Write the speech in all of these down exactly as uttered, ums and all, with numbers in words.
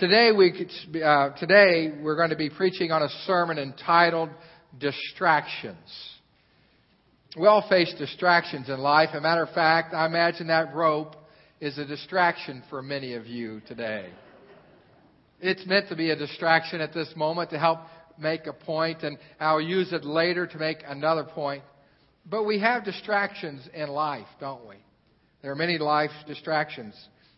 Today, we, uh, today we're going to be preaching on a sermon entitled Distractions. We all face distractions in life. As a matter of fact, I imagine that rope is a distraction for many of you today. It's meant to be a distraction at this moment to help make a point, and I'll use it later to make another point. But we have distractions in life, don't we? There are many life distractions.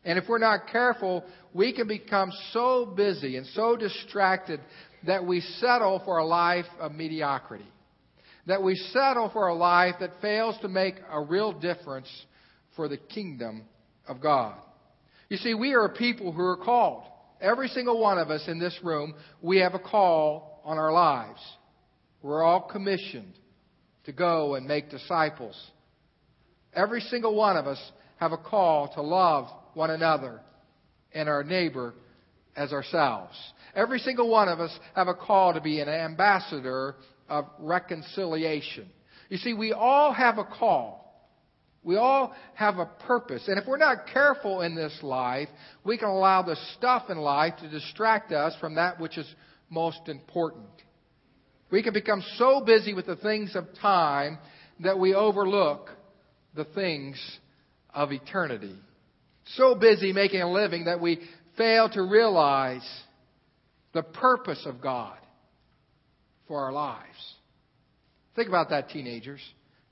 And if we're not careful, we can become so busy and so distracted that we settle for a life of mediocrity, that we settle for a life that fails to make a real difference for the kingdom of God. You see, we are a people who are called. Every single one of us in this room, we have a call on our lives. We're all commissioned to go and make disciples. Every single one of us have a call to love one another and our neighbor as ourselves. Every single one of us have a call to be an ambassador of reconciliation. You see, we all have a call. We all have a purpose. And if we're not careful in this life, we can allow the stuff in life to distract us from that which is most important. We can become so busy with the things of time that we overlook the things of eternity. So busy making a living that we fail to realize the purpose of God for our lives. Think about that, teenagers.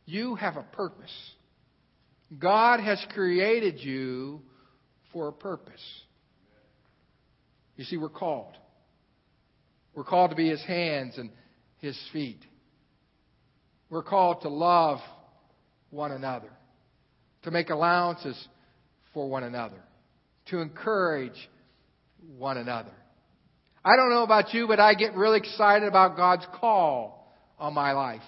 You have a purpose. God has created you for a purpose. You see, we're called. We're called to be His hands and His feet. We're called to love one another, to make allowances for one another, to encourage one another. I don't know about you, but I get really excited about God's call on my life.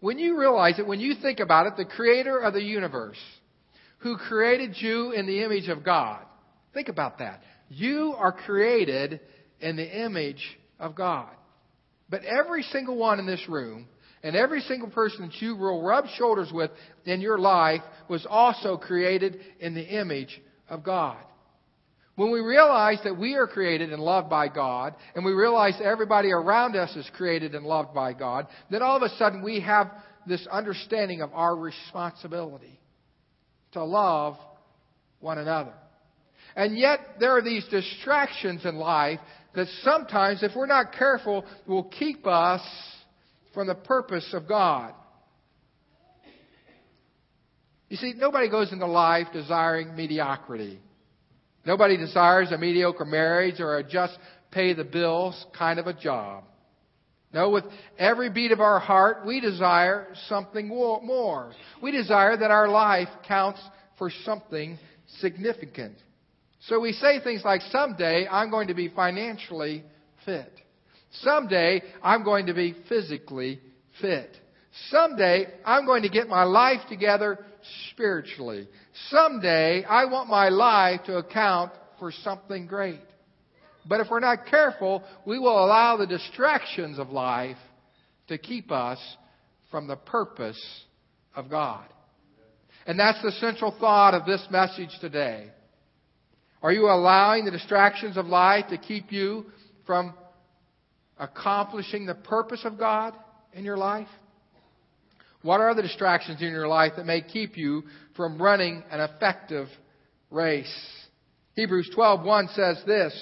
When you realize it, when you think about it, the creator of the universe, who created you in the image of God, think about that. You are created in the image of God. But every single one in this room, and every single person that you will rub shoulders with in your life, was also created in the image of God. When we realize that we are created and loved by God, and we realize everybody around us is created and loved by God, then all of a sudden we have this understanding of our responsibility to love one another. And yet there are these distractions in life that sometimes, if we're not careful, will keep us from the purpose of God. You see, nobody goes into life desiring mediocrity. Nobody desires a mediocre marriage or a just pay the bills kind of a job. No, with every beat of our heart, we desire something more. We desire that our life counts for something significant. So we say things like, someday I'm going to be financially fit. Someday, I'm going to be physically fit. Someday, I'm going to get my life together spiritually. Someday, I want my life to account for something great. But if we're not careful, we will allow the distractions of life to keep us from the purpose of God. And that's the central thought of this message today. Are you allowing the distractions of life to keep you from accomplishing the purpose of God in your life? What are the distractions in your life that may keep you from running an effective race? Hebrews twelve one says this,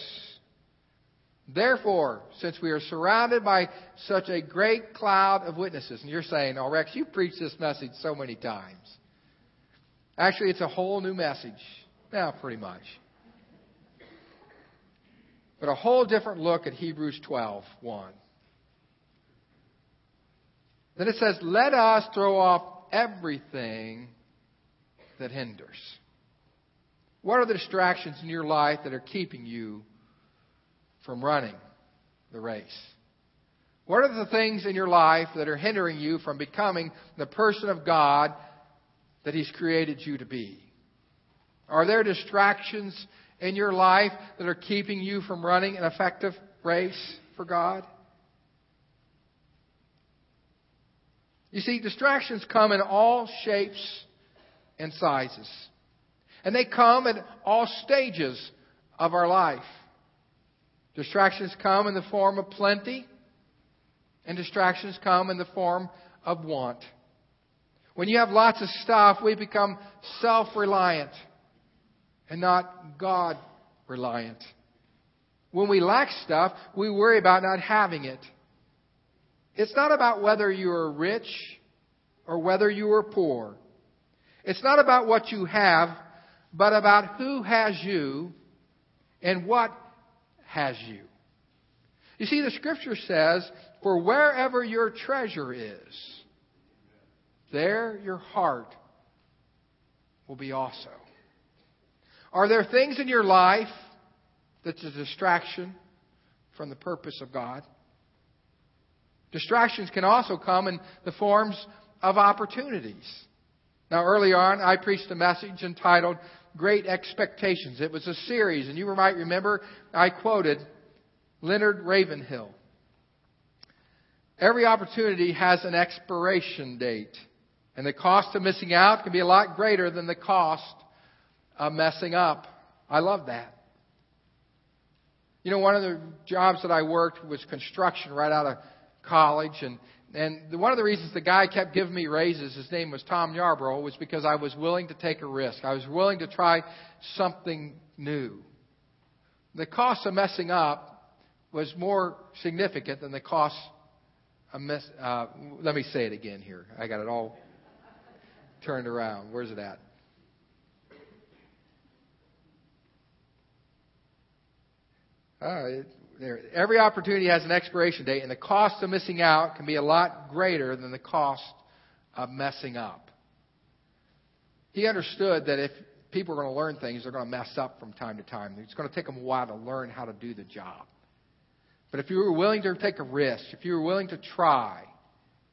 "Therefore, since we are surrounded by such a great cloud of witnesses," and you're saying, "Oh, Rex, you preached this message so many times." Actually, it's a whole new message now, pretty much. But a whole different look at Hebrews twelve one. Then it says, "Let us throw off everything that hinders." What are the distractions in your life that are keeping you from running the race? What are the things in your life that are hindering you from becoming the person of God that He's created you to be? Are there distractions in your life that are keeping you from running an effective race for God? You see, distractions come in all shapes and sizes. And they come at all stages of our life. Distractions come in the form of plenty, and distractions come in the form of want. When you have lots of stuff, we become self-reliant and not God-reliant. When we lack stuff, we worry about not having it. It's not about whether you are rich or whether you are poor. It's not about what you have, but about who has you and what has you. You see, the Scripture says, for wherever your treasure is, there your heart will be also. Are there things in your life that's a distraction from the purpose of God? Distractions can also come in the forms of opportunities. Now, early on, I preached a message entitled Great Expectations. It was a series, and you might remember I quoted Leonard Ravenhill. Every opportunity has an expiration date, and the cost of missing out can be a lot greater than the cost of messing up. I love that. You know, one of the jobs that I worked was construction right out of college, and and one of the reasons the guy kept giving me raises, his name was Tom Yarbrough, was because I was willing to take a risk. I was willing to try something new. The cost of messing up was more significant than the cost of miss. Uh, let me say it again here. I got it all turned around. Where's it at? Oh, it, there, every opportunity has an expiration date, and the cost of missing out can be a lot greater than the cost of messing up. He understood that if people are going to learn things, they're going to mess up from time to time. It's going to take them a while to learn how to do the job. But if you were willing to take a risk, if you were willing to try,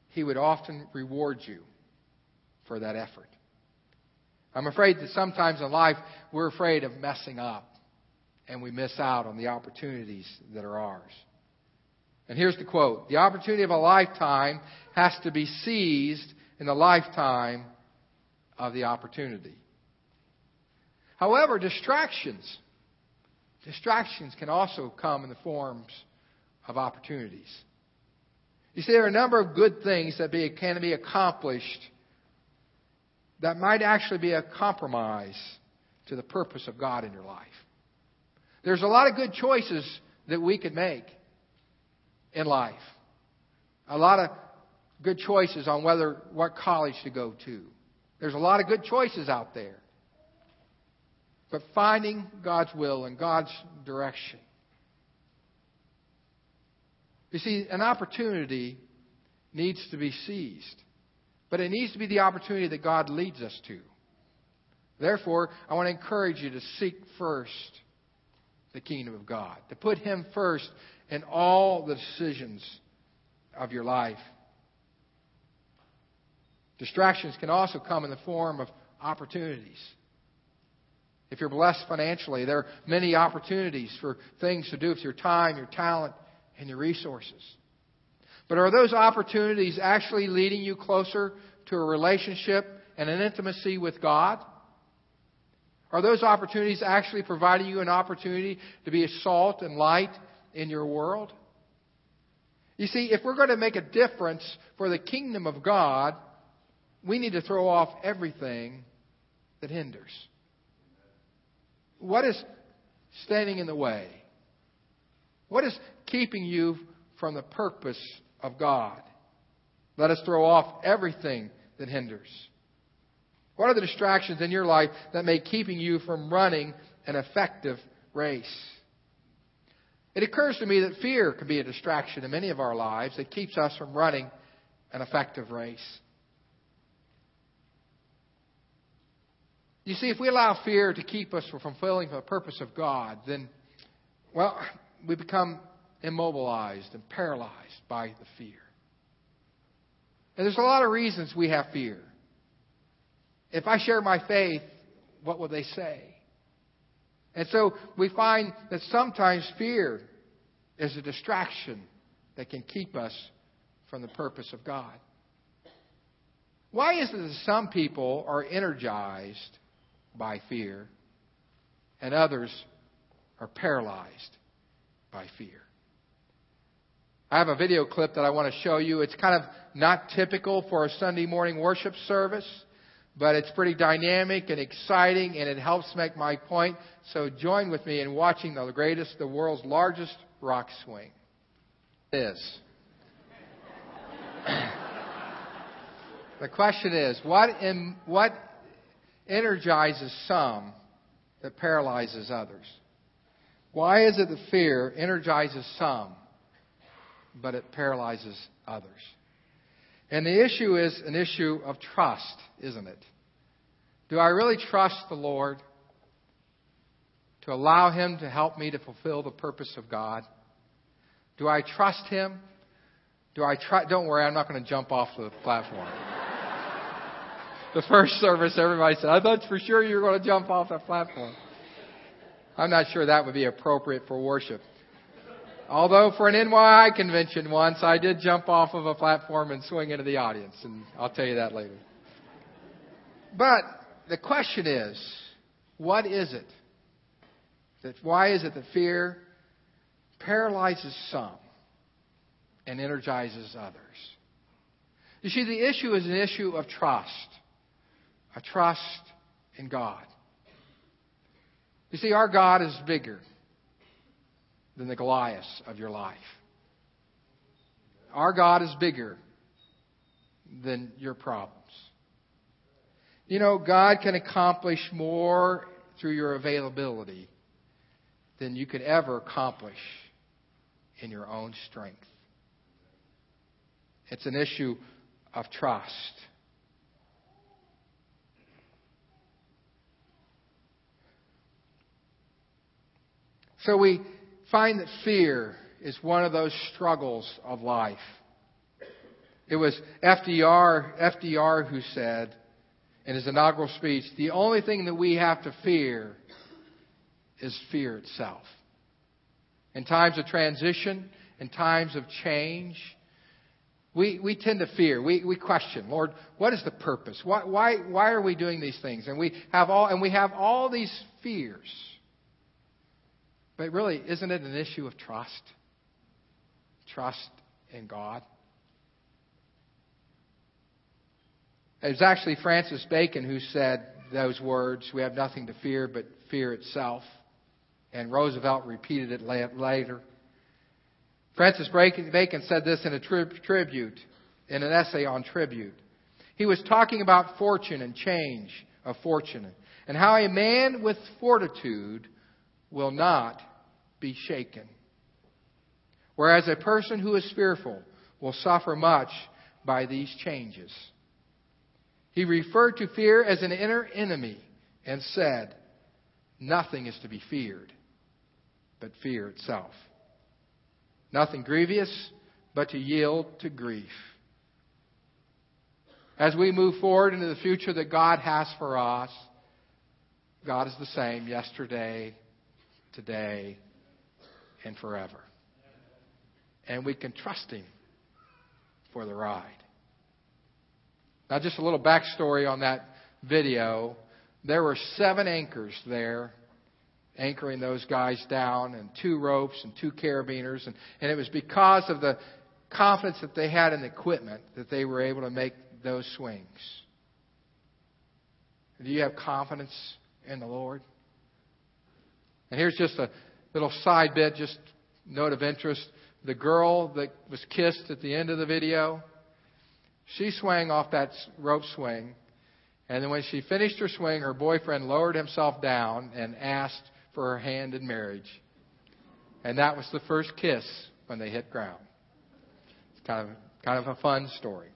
he would often reward you for that effort. I'm afraid that sometimes in life we're afraid of messing up, and we miss out on the opportunities that are ours. And here's the quote. The opportunity of a lifetime has to be seized in the lifetime of the opportunity. However, distractions, distractions can also come in the forms of opportunities. You see, there are a number of good things that be, can be accomplished that might actually be a compromise to the purpose of God in your life. There's a lot of good choices that we could make in life. A lot of good choices on whether what college to go to. There's a lot of good choices out there. But finding God's will and God's direction. You see, an opportunity needs to be seized. But it needs to be the opportunity that God leads us to. Therefore, I want to encourage you to seek first the kingdom of God, to put Him first in all the decisions of your life. Distractions can also come in the form of opportunities. If you're blessed financially, there are many opportunities for things to do with your time, your talent, and your resources. But are those opportunities actually leading you closer to a relationship and an intimacy with God? Are those opportunities actually providing you an opportunity to be a salt and light in your world? You see, if we're going to make a difference for the kingdom of God, we need to throw off everything that hinders. What is standing in the way? What is keeping you from the purpose of God? Let us throw off everything that hinders. What are the distractions in your life that may be keeping you from running an effective race? It occurs to me that fear can be a distraction in many of our lives that keeps us from running an effective race. You see, if we allow fear to keep us from fulfilling the purpose of God, then, well, we become immobilized and paralyzed by the fear. And there's a lot of reasons we have fear. If I share my faith, what will they say? And so we find that sometimes fear is a distraction that can keep us from the purpose of God. Why is it that some people are energized by fear and others are paralyzed by fear. I have a video clip that I want to show you. It's kind of not typical for a Sunday morning worship service, but it's pretty dynamic and exciting, and it helps make my point. So join with me in watching the greatest, the world's largest rock swing. This. The question is, what in, what energizes some that paralyzes others? Why is it that fear energizes some, but it paralyzes others? And the issue is an issue of trust, isn't it? Do I really trust the Lord to allow Him to help me to fulfill the purpose of God? Do I trust Him? Do I try? Don't worry, I'm not going to jump off the platform. The first service, everybody said, I thought for sure you were going to jump off that platform. I'm not sure that would be appropriate for worship. Although for an N Y I convention once, I did jump off of a platform and swing into the audience, and I'll tell you that later. But the question is, what is it? That why is it that fear paralyzes some and energizes others? You see, the issue is an issue of trust. A trust in God. You see, our God is bigger than the Goliaths of your life. Our God is bigger than your problems. You know, God can accomplish more through your availability than you could ever accomplish in your own strength. It's an issue of trust. So we find that fear is one of those struggles of life. It was F D R, F D R who said in his inaugural speech, the only thing that we have to fear is fear itself. In times of transition, in times of change, We we tend to fear. We we question, Lord, what is the purpose? Why why why are we doing these things? And we have all and we have all these fears. But really, isn't it an issue of trust? Trust in God. It was actually Francis Bacon who said those words, we have nothing to fear but fear itself. And Roosevelt repeated it later. Francis Bacon said this in a trib- tribute, in an essay on tribute. He was talking about fortune and change of fortune and how a man with fortitude will not be shaken, whereas a person who is fearful will suffer much by these changes. He referred to fear as an inner enemy and said, nothing is to be feared but fear itself. Nothing grievous but to yield to grief. As we move forward into the future that God has for us, God is the same yesterday, today, and forever. And we can trust Him for the ride. Now, just a little backstory on that video. There were seven anchors there, anchoring those guys down, and two ropes and two carabiners. And, and it was because of the confidence that they had in the equipment that they were able to make those swings. Do you have confidence in the Lord? And here's just a little side bit, just note of interest. The girl that was kissed at the end of the video, she swung off that rope swing. And then when she finished her swing, her boyfriend lowered himself down and asked for her hand in marriage. And that was the first kiss when they hit ground. It's kind of, kind of a fun story.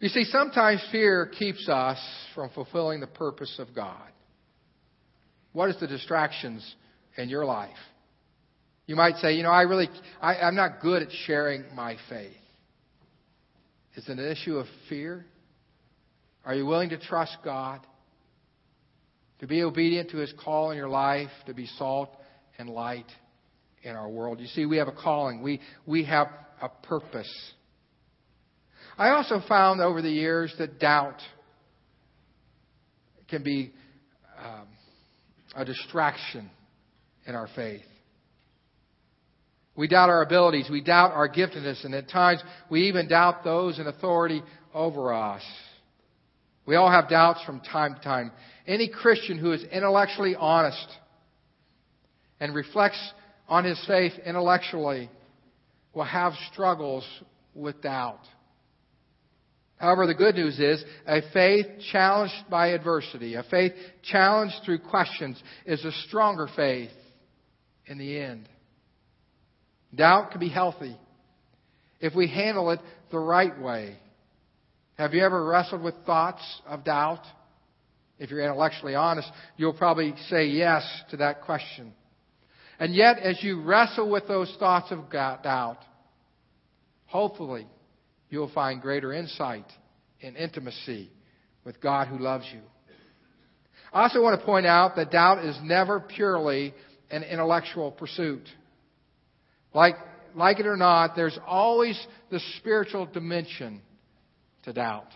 You see, sometimes fear keeps us from fulfilling the purpose of God. What is the distractions in your life? You might say, you know, I really, I, I'm not good at sharing my faith. Is it an issue of fear? Are you willing to trust God? To be obedient to His call in your life, to be salt and light in our world. You see, we have a calling. We, we have a purpose. I also found over the years that doubt can be um, a distraction in our faith. We doubt our abilities. We doubt our giftedness. And at times, we even doubt those in authority over us. We all have doubts from time to time. Any Christian who is intellectually honest and reflects on his faith intellectually will have struggles with doubt. However, the good news is a faith challenged by adversity, a faith challenged through questions, is a stronger faith in the end. Doubt can be healthy if we handle it the right way. Have you ever wrestled with thoughts of doubt? If you're intellectually honest, you'll probably say yes to that question. And yet, as you wrestle with those thoughts of doubt, hopefully you'll find greater insight and intimacy with God who loves you. I also want to point out that doubt is never purely an intellectual pursuit. Like, like it or not, there's always the spiritual dimension to doubt.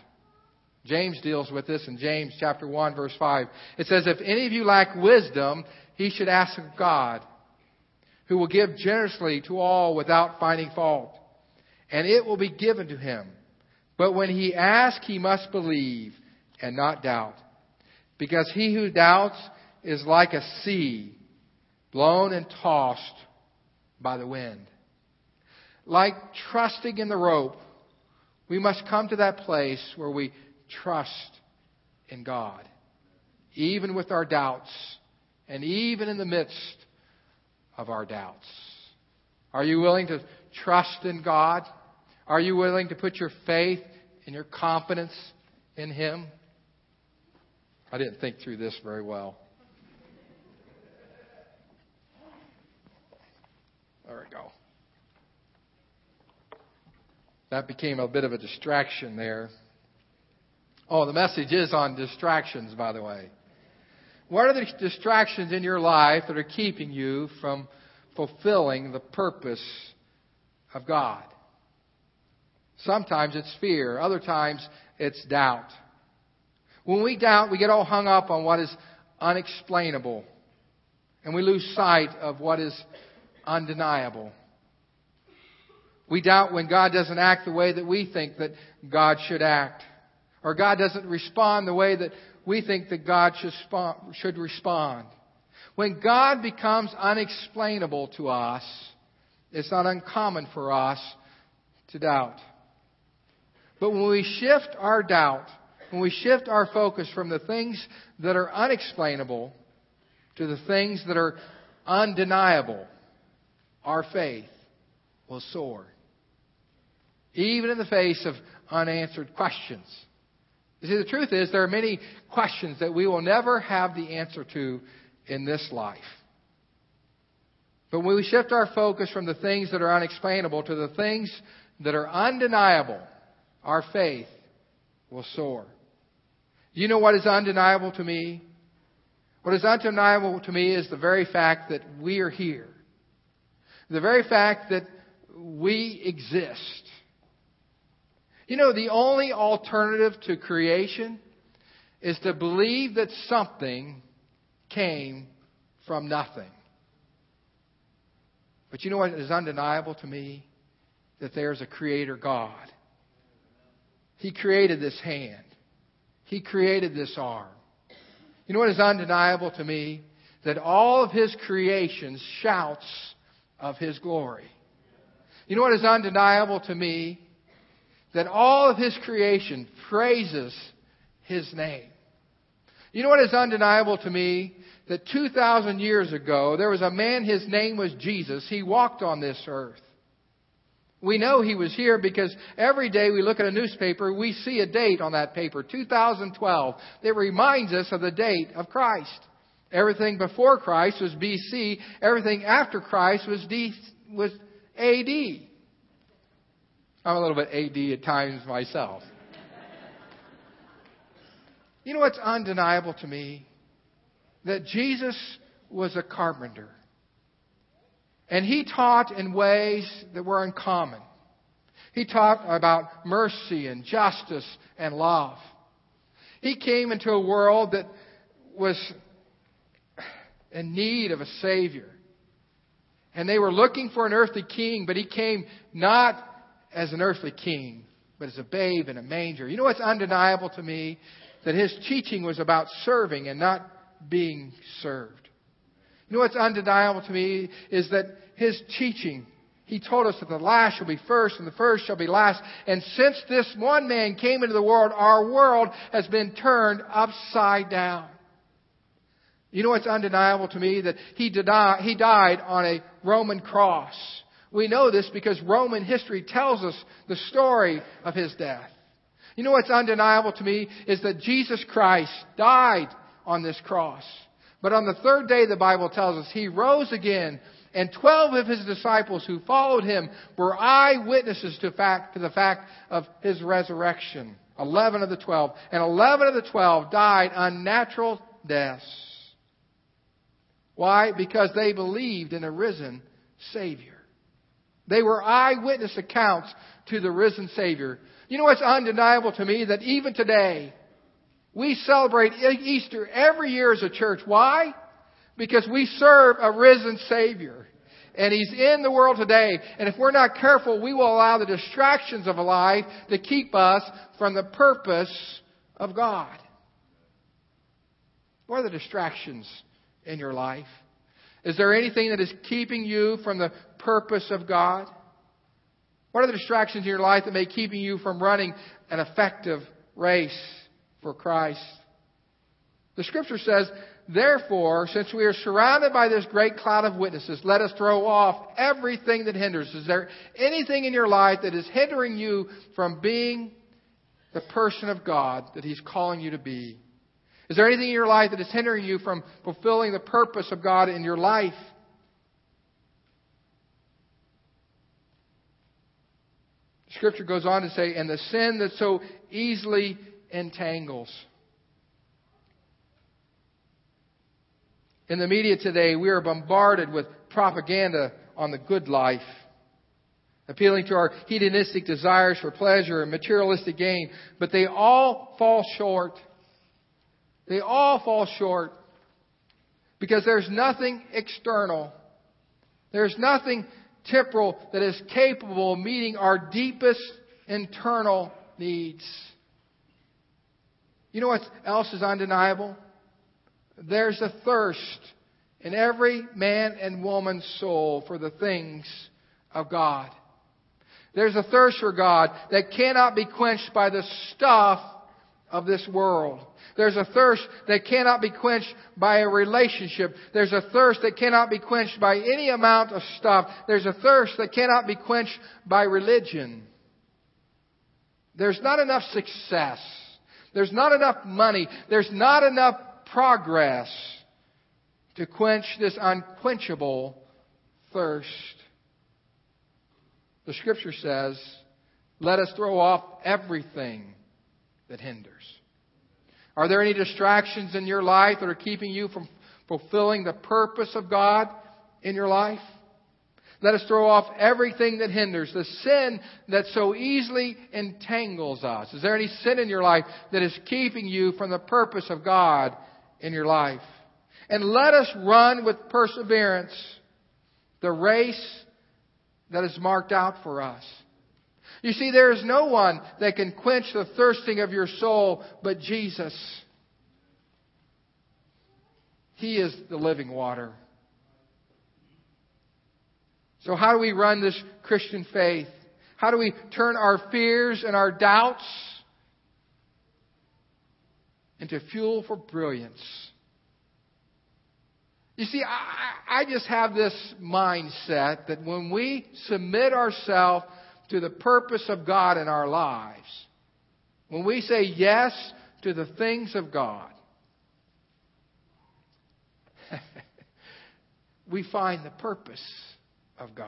James deals with this in James chapter one, verse five. It says, if any of you lack wisdom, he should ask of God, who will give generously to all without finding fault, and it will be given to him. But when he asks, he must believe and not doubt. Because he who doubts is like a sea, blown and tossed by the wind. Like trusting in the rope, we must come to that place where we trust in God, even with our doubts, and even in the midst of our doubts. Are you willing to trust in God? Are you willing to put your faith and your confidence in Him? I didn't think through this very well. There we go. That became a bit of a distraction there. Oh, the message is on distractions, by the way. What are the distractions in your life that are keeping you from fulfilling the purpose of God? Sometimes it's fear. Other times it's doubt. When we doubt, we get all hung up on what is unexplainable. And we lose sight of what is undeniable. We doubt when God doesn't act the way that we think that God should act. Or God doesn't respond the way that we think that God should respond. When God becomes unexplainable to us, it's not uncommon for us to doubt. But when we shift our doubt, when we shift our focus from the things that are unexplainable to the things that are undeniable, our faith will soar. Even in the face of unanswered questions. You see, the truth is there are many questions that we will never have the answer to in this life. But when we shift our focus from the things that are unexplainable to the things that are undeniable, our faith will soar. You know what is undeniable to me? What is undeniable to me is the very fact that we are here. The very fact that we exist. You know, the only alternative to creation is to believe that something came from nothing. But you know what is undeniable to me? That there's a creator God. He created this hand. He created this arm. You know what is undeniable to me? That all of His creation shouts of His glory. You know what is undeniable to me? That all of His creation praises His name. You know what is undeniable to me? That two thousand years ago, there was a man, his name was Jesus. He walked on this earth. We know He was here because every day we look at a newspaper, we see a date on that paper, two thousand twelve. It reminds us of the date of Christ. Everything before Christ was B C. Everything after Christ was D, was A D. I'm a little bit A D at times myself. You know what's undeniable to me? That Jesus was a carpenter. And He taught in ways that were uncommon. He taught about mercy and justice and love. He came into a world that was in need of a Savior. And they were looking for an earthly king, but he came not as an earthly king, but as a babe in a manger. You know what's undeniable to me? That his teaching was about serving and not being served. You know what's undeniable to me is that his teaching, he told us that the last shall be first and the first shall be last. And since this one man came into the world, our world has been turned upside down. You know what's undeniable to me? That he died, he died on a Roman cross. We know this because Roman history tells us the story of his death. You know what's undeniable to me is that Jesus Christ died on this cross. But on the third day, the Bible tells us, he rose again. And twelve of his disciples who followed him were eyewitnesses to, fact, to the fact of his resurrection. Eleven of the twelve. And eleven of the twelve died unnatural deaths. Why? Because they believed in a risen Savior. They were eyewitness accounts to the risen Savior. You know what's undeniable to me? That even today, we celebrate Easter every year as a church. Why? Because we serve a risen Savior. And He's in the world today. And if we're not careful, we will allow the distractions of life to keep us from the purpose of God. What are the distractions in your life? Is there anything that is keeping you from the purpose of God? What are the distractions in your life that may be keeping you from running an effective race for Christ? The Scripture says, therefore, since we are surrounded by this great cloud of witnesses, let us throw off everything that hinders. Is there anything in your life that is hindering you from being the person of God that He's calling you to be? Is there anything in your life that is hindering you from fulfilling the purpose of God in your life? Scripture goes on to say, and the sin that so easily entangles. In the media today, we are bombarded with propaganda on the good life, appealing to our hedonistic desires for pleasure and materialistic gain, but they all fall short. They all fall short because there's nothing external. There's nothing temporal that is capable of meeting our deepest internal needs. You know what else is undeniable? There's a thirst in every man and woman's soul for the things of God. There's a thirst for God that cannot be quenched by the stuff of this world. There's a thirst that cannot be quenched by a relationship. There's a thirst that cannot be quenched by any amount of stuff. There's a thirst that cannot be quenched by religion. There's not enough success. There's not enough money. There's not enough progress to quench this unquenchable thirst. The Scripture says, let us throw off everything that hinders. Are there any distractions in your life that are keeping you from fulfilling the purpose of God in your life? Let us throw off everything that hinders, the sin that so easily entangles us. Is there any sin in your life that is keeping you from the purpose of God in your life? And let us run with perseverance the race that is marked out for us. You see, there is no one that can quench the thirsting of your soul but Jesus. He is the living water. So how do we run this Christian faith? How do we turn our fears and our doubts into fuel for brilliance? You see, I, I just have this mindset that when we submit ourselves to the purpose of God in our lives, when we say yes to the things of God, we find the purpose of God.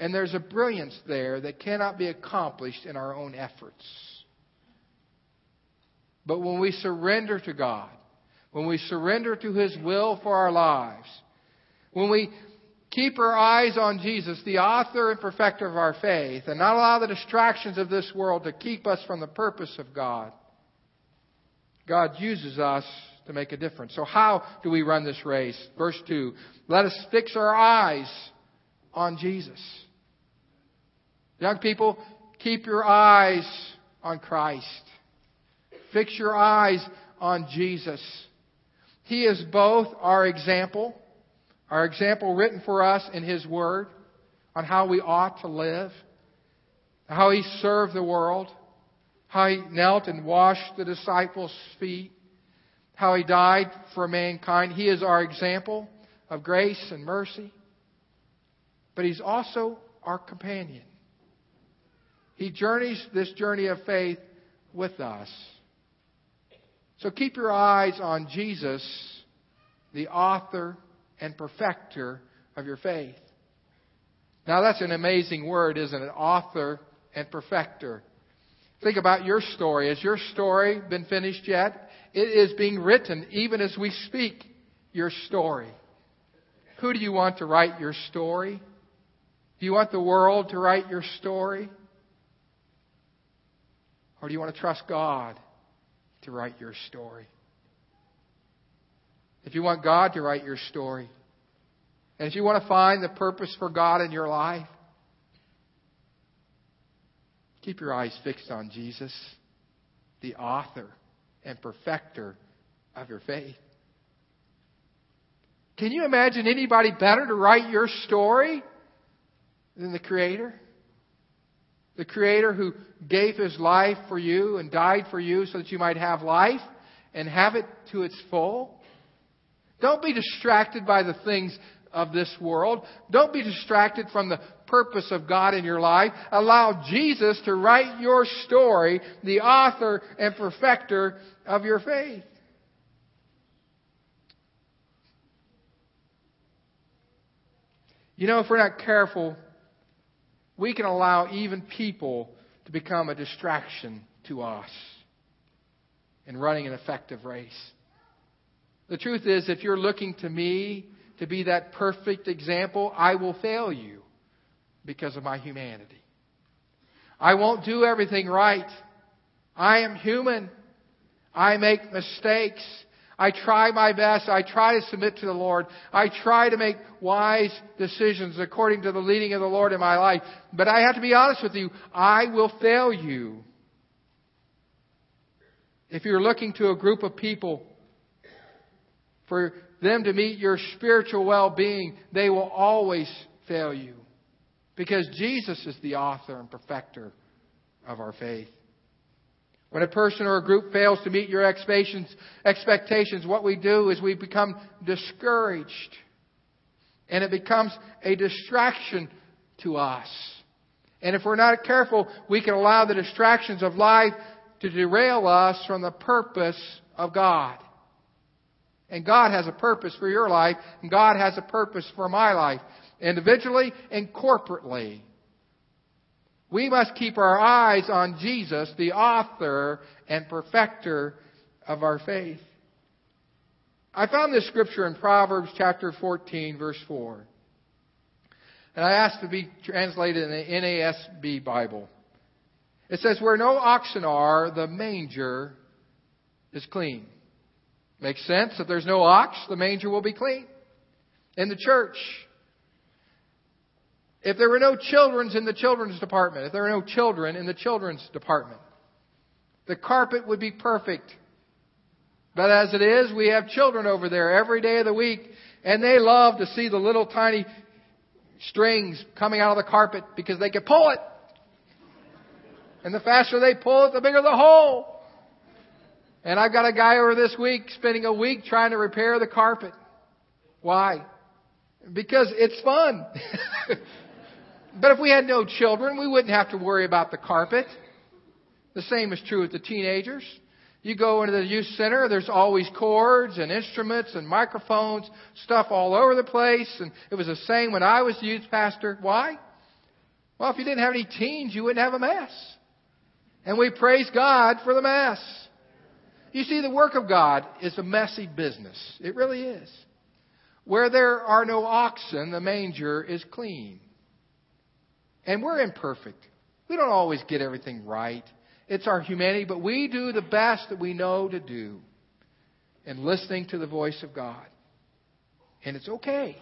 And there's a brilliance there that cannot be accomplished in our own efforts. But when we surrender to God, when we surrender to His will for our lives, when we keep our eyes on Jesus, the author and perfecter of our faith, and not allow the distractions of this world to keep us from the purpose of God, God uses us to make a difference. So how do we run this race? Verse two, let us fix our eyes on Jesus. Young people, keep your eyes on Christ. Fix your eyes on Jesus. He is both our example, our example written for us in His Word on how we ought to live, how He served the world, how He knelt and washed the disciples' feet, how He died for mankind. He is our example of grace and mercy. But He's also our companion. He journeys this journey of faith with us. So keep your eyes on Jesus, the author and perfecter of your faith. Now that's an amazing word, isn't it? Author and perfecter. Think about your story. Has your story been finished yet? It is being written even as we speak, your story. Who do you want to write your story? Do you want the world to write your story? Or do you want to trust God to write your story? If you want God to write your story, and if you want to find the purpose for God in your life, keep your eyes fixed on Jesus, the author and perfecter of your faith. Can you imagine anybody better to write your story than the Creator? The Creator who gave His life for you and died for you so that you might have life and have it to its full. Don't be distracted by the things of this world. Don't be distracted from the purpose of God in your life. Allow Jesus to write your story, the author and perfecter of your faith. You know, if we're not careful, we can allow even people to become a distraction to us in running an effective race. The truth is, if you're looking to me to be that perfect example, I will fail you because of my humanity. I won't do everything right. I am human. I make mistakes. I try my best. I try to submit to the Lord. I try to make wise decisions according to the leading of the Lord in my life. But I have to be honest with you. I will fail you. If you're looking to a group of people for them to meet your spiritual well-being, they will always fail you. Because Jesus is the author and perfecter of our faith. When a person or a group fails to meet your expectations, what we do is we become discouraged. And it becomes a distraction to us. And if we're not careful, we can allow the distractions of life to derail us from the purpose of God. And God has a purpose for your life, and God has a purpose for my life, individually and corporately. We must keep our eyes on Jesus, the author and perfecter of our faith. I found this scripture in Proverbs chapter fourteen, verse four. And I asked to be translated in the N A S B Bible. It says, "Where no oxen are, the manger is clean." Makes sense. If there's no ox, the manger will be clean. In the church, if there were no children's in the children's department, if there were no children in the children's department, the carpet would be perfect. But as it is, we have children over there every day of the week, and they love to see the little tiny strings coming out of the carpet because they can pull it. And the faster they pull it, the bigger the hole. And I've got a guy over this week spending a week trying to repair the carpet. Why? Because it's fun. But if we had no children, we wouldn't have to worry about the carpet. The same is true with the teenagers. You go into the youth center, there's always chords and instruments and microphones, stuff all over the place. And it was the same when I was the youth pastor. Why? Well, if you didn't have any teens, you wouldn't have a mess. And we praise God for the mess. You see, the work of God is a messy business. It really is. Where there are no oxen, the manger is clean. And we're imperfect. We don't always get everything right. It's our humanity, but we do the best that we know to do. and listening to the voice of God. And it's okay.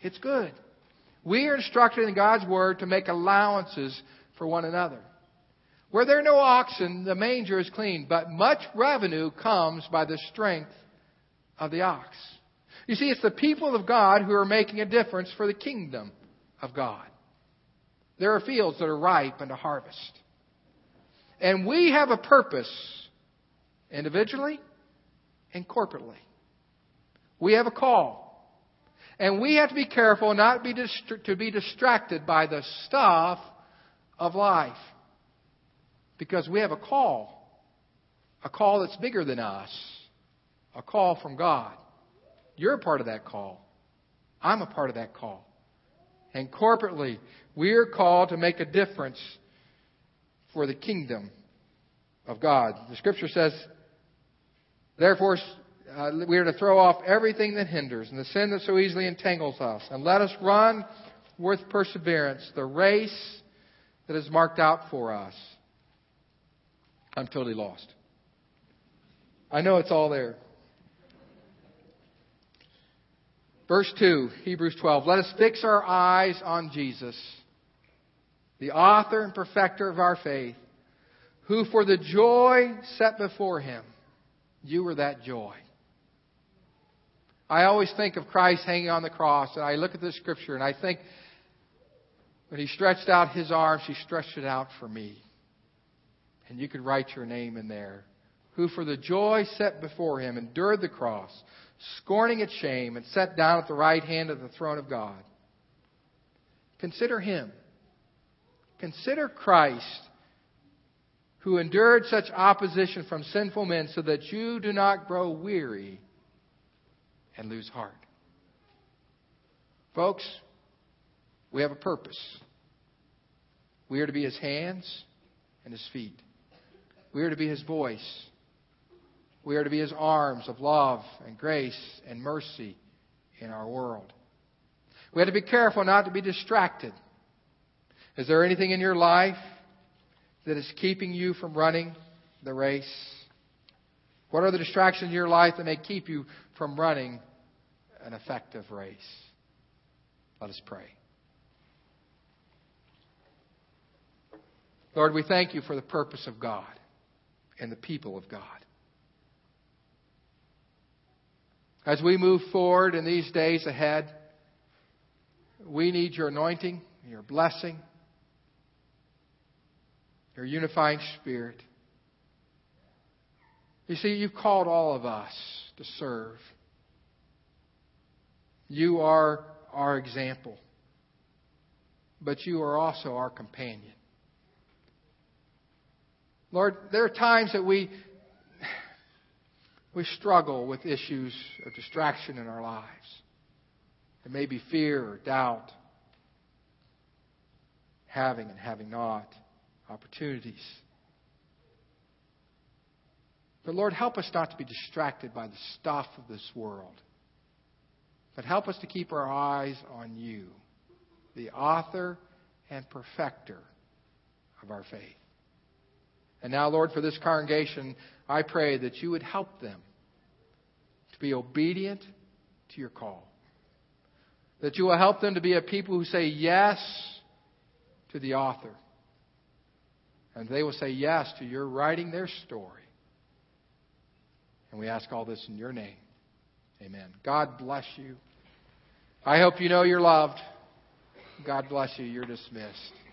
It's good. We are instructed in God's Word to make allowances for one another. Where there are no oxen, the manger is clean, but much revenue comes by the strength of the ox. You see, it's the people of God who are making a difference for the kingdom of God. There are fields that are ripe and a harvest. And we have a purpose individually and corporately. We have a call. And we have to be careful not be distra- to be distracted by the stuff of life. Because we have a call. A call that's bigger than us. A call from God. You're a part of that call. I'm a part of that call. And corporately, we're called to make a difference for the kingdom of God. The Scripture says, therefore, uh, we are to throw off everything that hinders and the sin that so easily entangles us. And let us run with perseverance the race that is marked out for us. I'm totally lost. I know it's all there. Verse two, Hebrews twelve. Let us fix our eyes on Jesus, the author and perfecter of our faith, who for the joy set before him, you were that joy. I always think of Christ hanging on the cross, and I look at this Scripture, and I think when he stretched out his arms, he stretched it out for me. And you could write your name in there. Who for the joy set before him endured the cross, scorning its shame, and sat down at the right hand of the throne of God. Consider him. Consider Christ, who endured such opposition from sinful men so that you do not grow weary and lose heart. Folks, we have a purpose. We are to be his hands and his feet. We are to be his voice. We are to be his arms of love and grace and mercy in our world. We have to be careful not to be distracted. Is there anything in your life that is keeping you from running the race? What are the distractions in your life that may keep you from running an effective race? Let us pray. Lord, we thank you for the purpose of God and the people of God. As we move forward in these days ahead, we need your anointing, your blessing, your unifying spirit. You see, you've called all of us to serve. You are our example, but you are also our companion. Lord, there are times that we, we struggle with issues of distraction in our lives. It may be fear or doubt, having and having not, opportunities. But Lord, help us not to be distracted by the stuff of this world. But help us to keep our eyes on you, the author and perfecter of our faith. And now, Lord, for this congregation, I pray that you would help them to be obedient to your call. That you will help them to be a people who say yes to the author. And they will say yes to your writing their story. And we ask all this in your name. Amen. God bless you. I hope you know you're loved. God bless you. You're dismissed.